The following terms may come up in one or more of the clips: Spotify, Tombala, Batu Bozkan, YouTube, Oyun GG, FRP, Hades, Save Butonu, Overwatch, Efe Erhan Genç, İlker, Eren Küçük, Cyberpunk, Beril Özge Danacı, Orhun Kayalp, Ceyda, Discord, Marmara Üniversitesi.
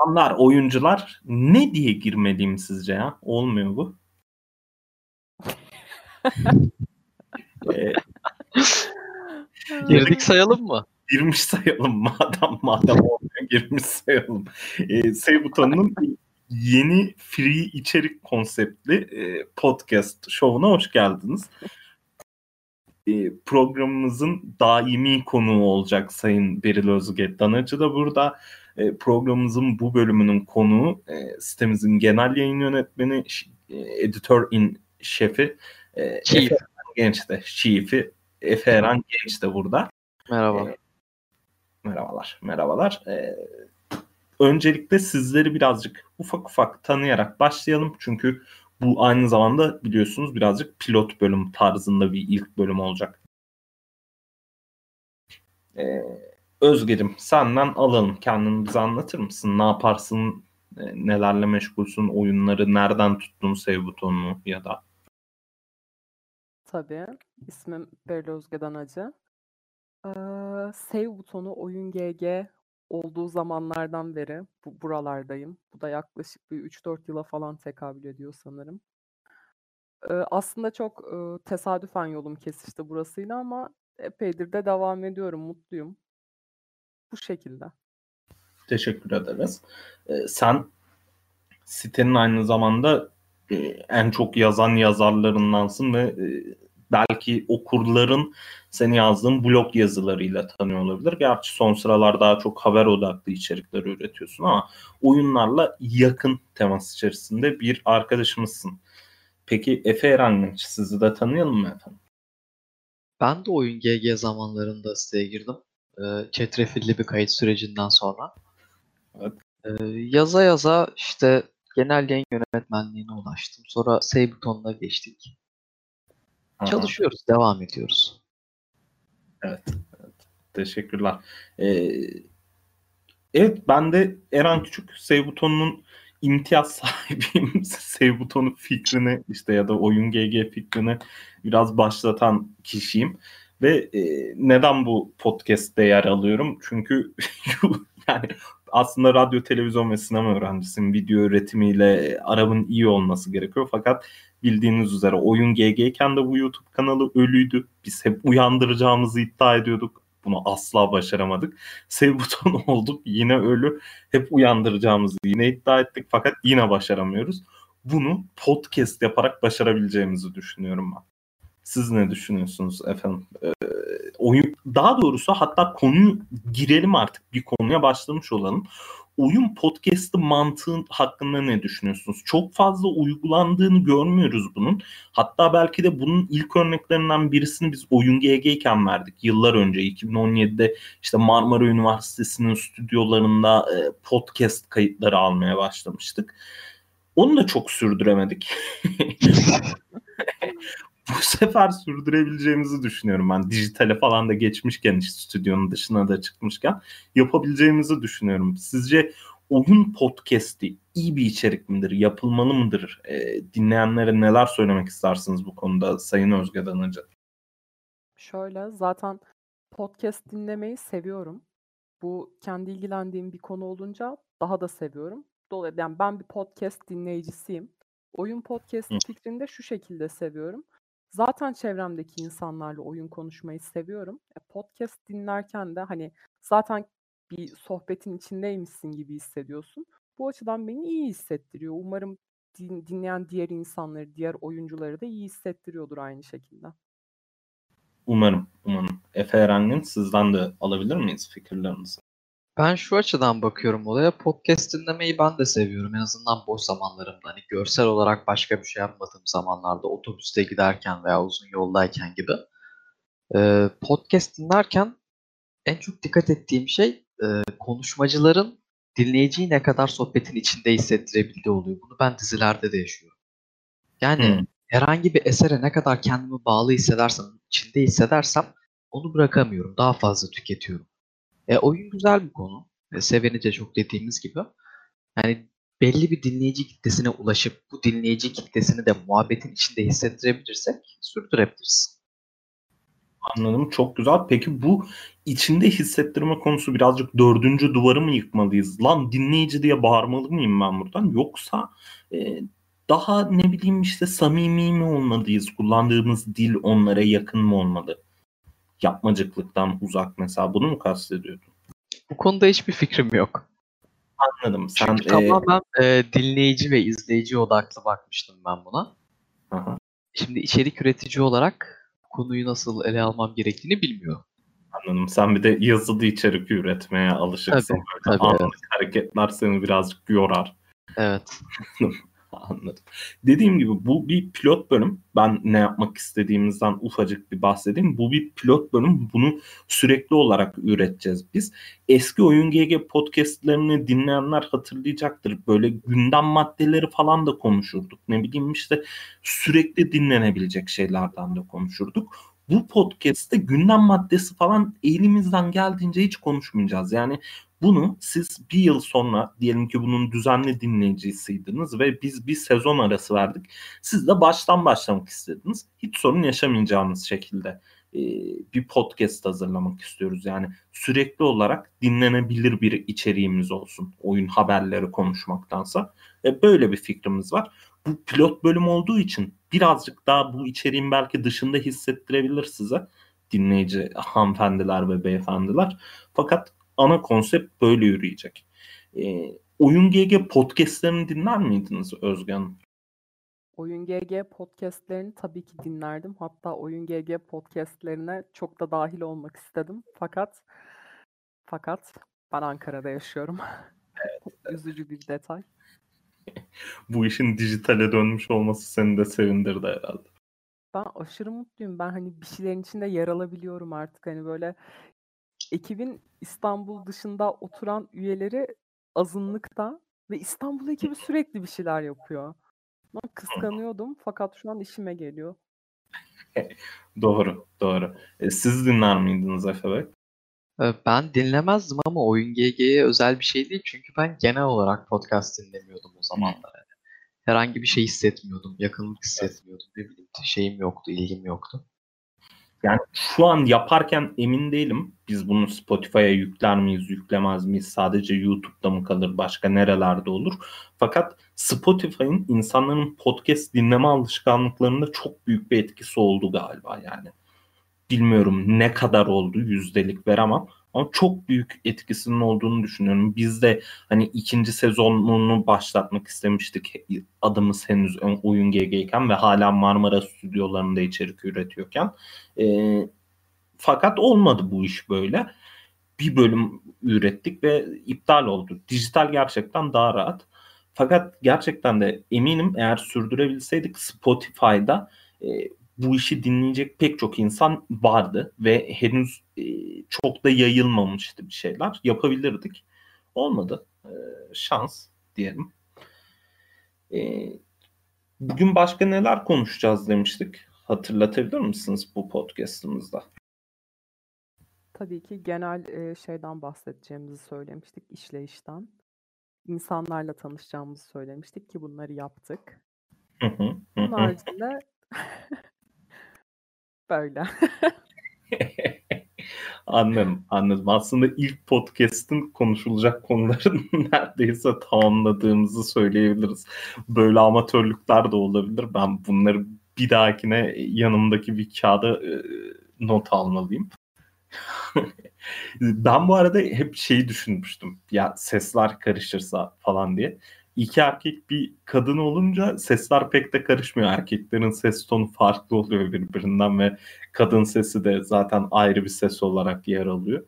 insanlar, oyuncular ne diye girmeliyim sizce ya? Olmuyor bu. Girdik sayalım mı? Girmiş sayalım. Madem olmuyor, girmiş sayalım. Save Buton'un yeni free içerik konseptli podcast şovuna hoş geldiniz. Programımızın daimi konuğu olacak Sayın Beril Özge Danacı da burada. Programımızın bu bölümünün konuğu sitemizin genel yayın yönetmeni, editör in şefi Efe Erhan Genç de, şefi Efe Erhan Genç de burada. Merhaba. Merhabalar. Öncelikle sizleri birazcık ufak tanıyarak başlayalım. Çünkü bu aynı zamanda biliyorsunuz birazcık pilot bölüm tarzında bir ilk bölüm olacak. Özge'cim senden alalım. Kendini bize anlatır mısın? Ne yaparsın? Nelerle meşgulsün? Oyunları nereden tuttun? Save Butonunu ya da? Tabii. İsmim Beril Özge Danacı. Save Butonu Oyun GG olduğu zamanlardan beri buralardayım. Bu da yaklaşık bir 3-4 yıla falan tekabül ediyor sanırım. Aslında çok tesadüfen yolum kesişti burasıyla ama epeydir de devam ediyorum. Mutluyum. Bu şekilde. Teşekkür ederiz. Sen sitenin aynı zamanda en çok yazan yazarlarındansın ve belki okurların seni yazdığın blog yazılarıyla tanıyor olabilir. Gerçi son sıralar daha çok haber odaklı içerikleri üretiyorsun ama oyunlarla yakın temas içerisinde bir arkadaşımızsın. Peki Efe Erhan Genç, sizi de tanıyalım mı efendim? Ben de Oyun GG zamanlarında siteye girdim. Çetrefilli bir kayıt sürecinden sonra. Evet. Yaza işte genel yayın yönetmenliğine ulaştım. Sonra Save Butonuna geçtik. Çalışıyoruz, devam ediyoruz. Evet. Teşekkürler. Evet, ben de Eren Küçük, Save Butonunun imtiyaz sahibiyim. Save Butonu fikrini işte ya da Oyun GG fikrini biraz başlatan kişiyim. Ve neden bu podcast'te yer alıyorum? Çünkü yani aslında radyo, televizyon ve sinema öğrencisinin video üretimiyle aramın iyi olması gerekiyor. Fakat bildiğiniz üzere Oyun GG'yken de bu YouTube kanalı ölüydü. Biz hep uyandıracağımızı iddia ediyorduk. Bunu asla başaramadık. Save Butonu olduk, yine ölü. Hep uyandıracağımızı yine iddia ettik fakat yine başaramıyoruz. Bunu podcast yaparak başarabileceğimizi düşünüyorum ben. Siz ne düşünüyorsunuz efendim? Oyun, daha doğrusu hatta konuyu girelim artık, bir konuya başlamış olalım. Oyun podcast'ı mantığı hakkında ne düşünüyorsunuz? Çok fazla uygulandığını görmüyoruz bunun. Hatta belki de bunun ilk örneklerinden birisini biz Oyun GG'yken verdik. Yıllar önce 2017'de işte Marmara Üniversitesi'nin stüdyolarında podcast kayıtları almaya başlamıştık. Onu da çok sürdüremedik. Bu sefer sürdürebileceğimizi düşünüyorum ben. Dijitale falan da geçmişken, işte stüdyonun dışına da çıkmışken yapabileceğimizi düşünüyorum. Sizce oyun podcast'i iyi bir içerik midir? Yapılmalı mıdır? Dinleyenlere neler söylemek istersiniz bu konuda Sayın Özge Danacı? Şöyle, zaten podcast dinlemeyi seviyorum. Bu kendi ilgilendiğim bir konu olunca daha da seviyorum. Dolayısıyla yani ben bir podcast dinleyicisiyim. Oyun podcast fikrini de şu şekilde seviyorum. Zaten çevremdeki insanlarla oyun konuşmayı seviyorum. Podcast dinlerken de hani zaten bir sohbetin içindeymişsin gibi hissediyorsun. Bu açıdan beni iyi hissettiriyor. Umarım dinleyen diğer insanları, diğer oyuncuları da iyi hissettiriyordur aynı şekilde. Umarım. Efe Erhan'ın, sizden de alabilir miyiz fikirlerinizi? Ben şu açıdan bakıyorum olaya. Podcast dinlemeyi ben de seviyorum. En azından boş zamanlarımda. Hani görsel olarak başka bir şey yapmadığım zamanlarda, otobüste giderken veya uzun yoldayken gibi. Podcast dinlerken en çok dikkat ettiğim şey konuşmacıların dinleyiciyi ne kadar sohbetin içinde hissettirebildiği oluyor. Bunu ben dizilerde de yaşıyorum. Yani herhangi bir esere ne kadar kendimi bağlı hissedersem, içinde hissedersem onu bırakamıyorum. Daha fazla tüketiyorum. Oyun güzel bir konu. Seveni de çok dediğimiz gibi. Yani belli bir dinleyici kitlesine ulaşıp bu dinleyici kitlesini de muhabbetin içinde hissettirebilirsek sürdürebiliriz. Anladım. Çok güzel. Peki bu içinde hissettirme konusu birazcık dördüncü duvarı mı yıkmalıyız? Lan dinleyici diye bağırmalı mıyım ben buradan? Yoksa daha ne bileyim işte samimi mi olmalıyız? Kullandığımız dil onlara yakın mı olmalı? Yapmacıklıktan uzak mesela, bunu mu kastediyordun? Bu konuda hiçbir fikrim yok. Anladım. Çünkü tamamen dinleyici ve izleyici odaklı bakmıştım ben buna. Aha. Şimdi içerik üretici olarak konuyu nasıl ele almam gerektiğini bilmiyorum. Anladım. Sen bir de yazılı içerik üretmeye alışıksın. Tabii, tabii, anlık hareketler seni birazcık yorar. Evet. Anladım. Dediğim gibi bu bir pilot bölüm. Ben ne yapmak istediğimizden ufacık bir bahsedeyim. Bu bir pilot bölüm. Bunu sürekli olarak üreteceğiz biz. Eski Oyun GG podcastlerini dinleyenler hatırlayacaktır. Böyle gündem maddeleri falan da konuşurduk. Ne bileyim işte sürekli dinlenebilecek şeylerden de konuşurduk. Bu podcast'te gündem maddesi falan elimizden geldiğince hiç konuşmayacağız. Yani bunu siz bir yıl sonra, diyelim ki bunun düzenli dinleyicisiydiniz ve biz bir sezon arası verdik. Siz de baştan başlamak istediniz. Hiç sorun yaşamayacağınız şekilde bir podcast hazırlamak istiyoruz. Yani sürekli olarak dinlenebilir bir içeriğimiz olsun. Oyun haberleri konuşmaktansa. Böyle bir fikrimiz var. Bu pilot bölüm olduğu için birazcık daha bu içeriğin belki dışında hissettirebilir size dinleyici hanımefendiler ve beyefendiler. Fakat ana konsept böyle yürüyecek. Oyun GG podcastlerini dinler miydiniz Özge Hanım? Oyun GG podcastlerini tabii ki dinlerdim. Hatta Oyun GG podcastlerine çok da dahil olmak istedim. Fakat ben Ankara'da yaşıyorum. Evet. Üzücü bir detay. Bu işin dijitale dönmüş olması seni de sevindirdi herhalde. Ben aşırı mutluyum. Ben hani bir şeylerin içinde yer alabiliyorum artık. Hani böyle ekibin İstanbul dışında oturan üyeleri azınlıkta ve İstanbul ekibi sürekli bir şeyler yapıyor. Ben kıskanıyordum fakat şu an işime geliyor. Doğru. Siz dinler miydiniz Efe Bey? Ben dinlemezdim ama Oyun GG'ye özel bir şey değil. Çünkü ben genel olarak podcast dinlemiyordum o zamanlar. Herhangi bir şey hissetmiyordum. Yakınlık hissetmiyordum. Ne bileyim şeyim yoktu, ilgim yoktu. Yani şu an yaparken emin değilim. Biz bunu Spotify'a yükler miyiz, yüklemez miyiz? Sadece YouTube'da mı kalır, başka nerelerde olur? Fakat Spotify'ın insanların podcast dinleme alışkanlıklarında çok büyük bir etkisi oldu galiba yani. Bilmiyorum ne kadar oldu, yüzdelik veremem ama çok büyük etkisinin olduğunu düşünüyorum. Biz de hani 2. sezonunu başlatmak istemiştik adımız henüz Oyun GG'yken ve hala Marmara stüdyolarında içerik üretiyorken. Fakat olmadı bu iş böyle. Bir bölüm ürettik ve iptal oldu. Dijital gerçekten daha rahat. Fakat gerçekten de eminim eğer sürdürebilseydik Spotify'da bu işi dinleyecek pek çok insan vardı ve henüz çok da yayılmamıştı bir şeyler. Yapabilirdik. Olmadı. Şans diyelim. Bugün başka neler konuşacağız demiştik. Hatırlatabilir misiniz bu podcastımızda? Tabii ki genel şeyden bahsedeceğimizi söylemiştik. İşleyişten. İnsanlarla tanışacağımızı söylemiştik ki bunları yaptık. Bunun haricinde böyle. Anladım. Aslında ilk podcast'ın konuşulacak konuların neredeyse tamamladığımızı söyleyebiliriz. Böyle amatörlükler de olabilir. Ben bunları bir dahakine yanımdaki bir kağıda not almalıyım. Ben bu arada hep şeyi düşünmüştüm. Ya sesler karışırsa falan diye. İki erkek bir kadın olunca sesler pek de karışmıyor. Erkeklerin ses tonu farklı oluyor birbirinden ve kadın sesi de zaten ayrı bir ses olarak yer alıyor.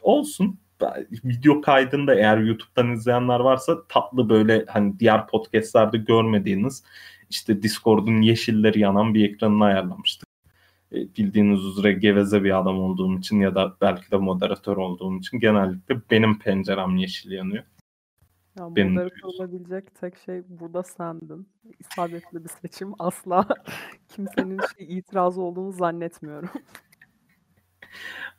Olsun. Video kaydında eğer YouTube'dan izleyenler varsa tatlı böyle hani diğer podcastlerde görmediğiniz işte Discord'un yeşilleri yanan bir ekranını ayarlamıştık. Bildiğiniz üzere geveze bir adam olduğum için ya da belki de moderatör olduğum için genellikle benim pencerem yeşil yanıyor. Ya moderatör olabilecek tek şey burada sendin. İsabetli bir seçim. Asla kimsenin itirazı olduğunu zannetmiyorum.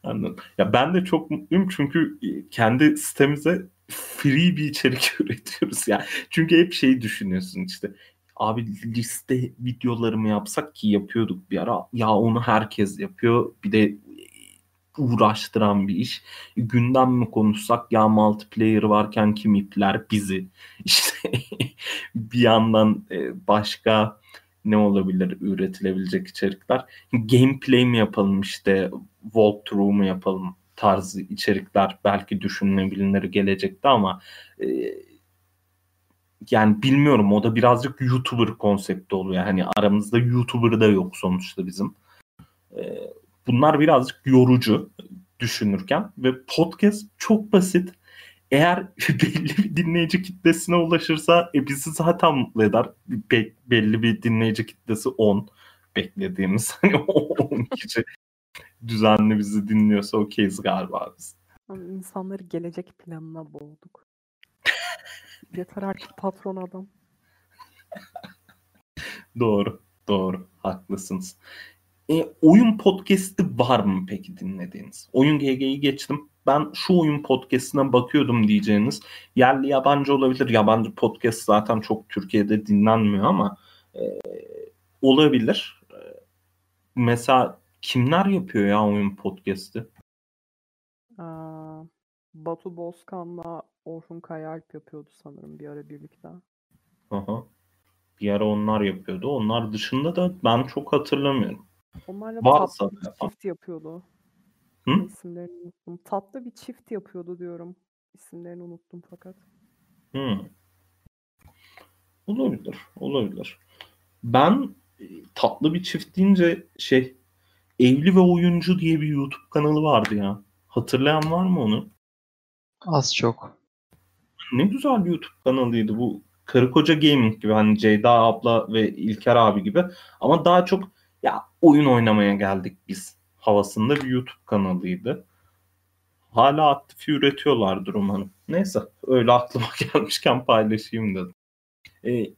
Anladım. Ya ben de çok mutluyum çünkü kendi sitemize free bir içerik üretiyoruz ya. Yani. Çünkü hep şeyi düşünüyorsun işte. Abi liste videolarımı yapsak ki yapıyorduk bir ara. Ya onu herkes yapıyor. Bir de uğraştıran bir iş. Gündem mi konuşsak, ya multiplayer varken kim ipler bizi? İşte bir yandan başka ne olabilir üretilebilecek içerikler? Gameplay mi yapalım, işte walkthrough mu yapalım tarzı içerikler belki düşünülebilir gelecekte ama yani bilmiyorum, o da birazcık YouTuber konsepti oluyor. Hani aramızda YouTuber da yok sonuçta bizim. Bunlar birazcık yorucu düşünürken ve podcast çok basit. Eğer belli bir dinleyici kitlesine ulaşırsa bizi zaten mutlu eder. Belli bir dinleyici kitlesi 10 beklediğimiz, hani 10 kişi düzenli bizi dinliyorsa okeyiz galiba biz. Yani insanları gelecek planına boğduk. Yeter artık patron adam. Doğru. Haklısınız. Oyun podcast'i var mı peki dinlediğiniz? Oyun GG'yi geçtim. Ben şu oyun podcast'ine bakıyordum diyeceğiniz yerli yabancı olabilir. Yabancı podcast zaten çok Türkiye'de dinlenmiyor ama olabilir. Mesela kimler yapıyor ya oyun podcast'i? Batu Bozkan'la Orhun Kayalp yapıyordu sanırım bir ara birlikte. Aha. Bir ara onlar yapıyordu. Onlar dışında da ben çok hatırlamıyorum. Onlarla tatlı bir çift yapıyordu. İsimlerini unuttum. Tatlı bir çift yapıyordu diyorum. İsimlerini unuttum fakat. Olabilir. Ben tatlı bir çift deyince Evli ve Oyuncu diye bir YouTube kanalı vardı ya. Hatırlayan var mı onu? Az çok. Ne güzel bir YouTube kanalıydı bu. Karı koca gaming gibi, hani Ceyda abla ve İlker abi gibi. Ama daha çok ya oyun oynamaya geldik biz havasında bir YouTube kanalıydı. Hala aktif üretiyorlardır umarım. Neyse, öyle aklıma gelmişken paylaşayım dedim.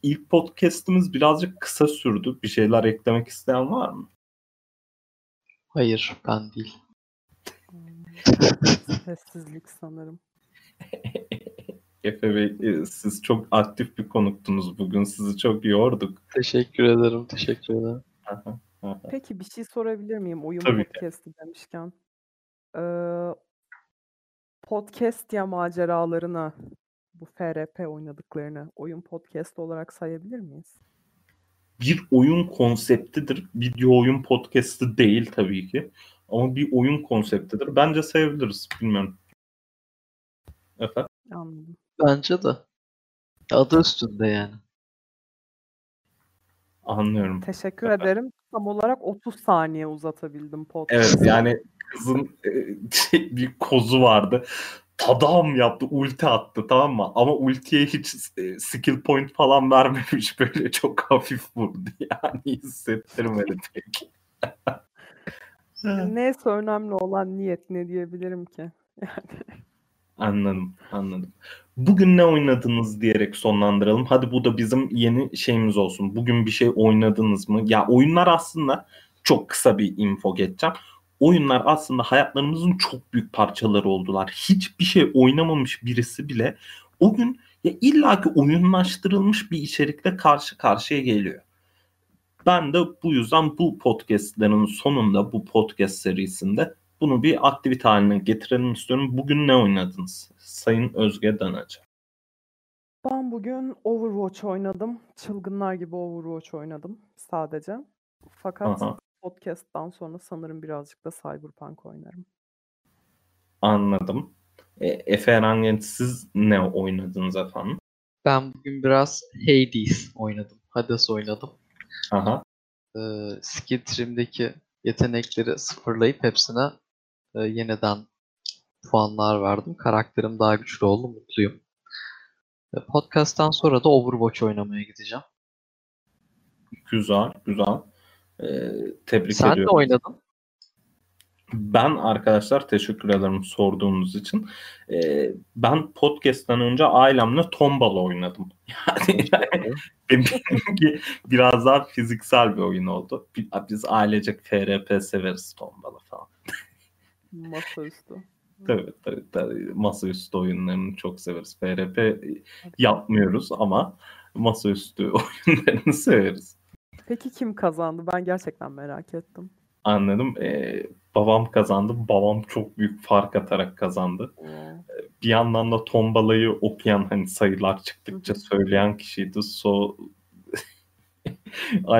İlk podcast'ımız birazcık kısa sürdü. Bir şeyler eklemek isteyen var mı? Hayır, ben değil. Sessizlik sanırım. Efe Bey, siz çok aktif bir konuktunuz bugün. Sizi çok yorduk. Teşekkür ederim. Peki bir şey sorabilir miyim? Oyun podcast'i demişken. Podcast ya maceralarına, bu FRP oynadıklarını oyun podcast olarak sayabilir miyiz? Bir oyun konseptidir. Video oyun podcast'i değil tabii ki. Ama bir oyun konseptidir. Bence sayabiliriz. Bilmiyorum. Efendim? Anladım. Bence de. Adı üstünde yani. Anlıyorum. Teşekkür ederim. Tam olarak 30 saniye uzatabildim podcast'ı. Evet, yani kızın bir kozu vardı. Tadam yaptı, ulti attı, tamam mı? Ama ultiye hiç skill point falan vermemiş. Böyle çok hafif vurdu. Yani hissettirmedi peki. Neyse, önemli olan niyet, ne diyebilirim ki? Yani... Anladım. Bugün ne oynadınız diyerek sonlandıralım. Hadi bu da bizim yeni şeyimiz olsun. Bugün bir şey oynadınız mı? Ya oyunlar aslında, çok kısa bir info geçeceğim. Oyunlar aslında hayatlarımızın çok büyük parçaları oldular. Hiçbir şey oynamamış birisi bile o gün ya illaki oyunlaştırılmış bir içerikle karşı karşıya geliyor. Ben de bu yüzden bu podcastlerin sonunda, bu podcast serisinde bunu bir aktivite haline getirelim istiyorum. Bugün ne oynadınız Sayın Özge Danacı? Ben bugün Overwatch oynadım. Çılgınlar gibi Overwatch oynadım sadece. Fakat podcast'tan sonra sanırım birazcık da Cyberpunk oynarım. Anladım. Efe Erhan Genç, siz ne oynadınız efendim? Ben bugün biraz Hades oynadım. Hades oynadım. Aha. Skill trim'deki yetenekleri sıfırlayıp hepsine yeniden puanlar verdim. Karakterim daha güçlü oldu. Mutluyum. Podcast'tan sonra da Overwatch oynamaya gideceğim. Güzel. Tebrik ediyorum. Sen de oynadın. Ben arkadaşlar teşekkür ederim sorduğunuz için. Ben podcast'ten önce ailemle Tombala oynadım. Yani benimki biraz daha fiziksel bir oyun oldu. Biz ailecek FRP severiz, Tombala falan. Masaüstü. Tabii. Masaüstü oyunlarını çok severiz. FRP yapmıyoruz ama masaüstü oyunlarını severiz. Peki kim kazandı? Ben gerçekten merak ettim. Anladım. babam kazandı. Babam çok büyük fark atarak kazandı. Bir yandan da Tombala'yı okuyan, hani sayılar çıktıkça söyleyen kişiydi. So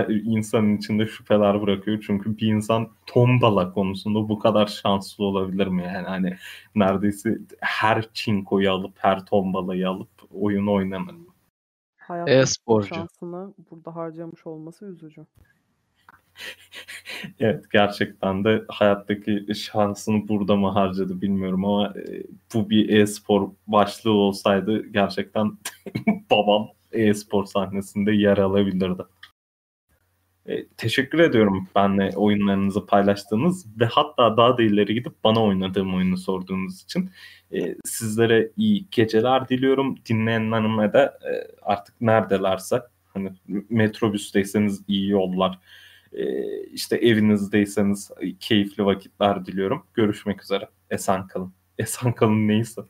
insanın içinde şüpheler bırakıyor. Çünkü bir insan Tombala konusunda bu kadar şanslı olabilir mi? Yani hani neredeyse her çinkoyu alıp, her Tombala'yı alıp oyun oynanır mı? Hayatın şansını burada harcamış olması üzücü. Evet, gerçekten de hayattaki şansını burada mı harcadı bilmiyorum ama bu bir e-spor başlığı olsaydı gerçekten babam e-spor sahnesinde yer alabilirdi. Teşekkür ediyorum benimle oyunlarınızı paylaştığınız ve hatta daha da ileri gidip bana oynadığım oyunu sorduğunuz için. Sizlere iyi geceler diliyorum. Dinleyenlerime de artık neredelerse, hani metrobüsteyseniz iyi yollar, işte evinizdeyseniz keyifli vakitler diliyorum. Görüşmek üzere. Esen kalın. Esen kalın neyse.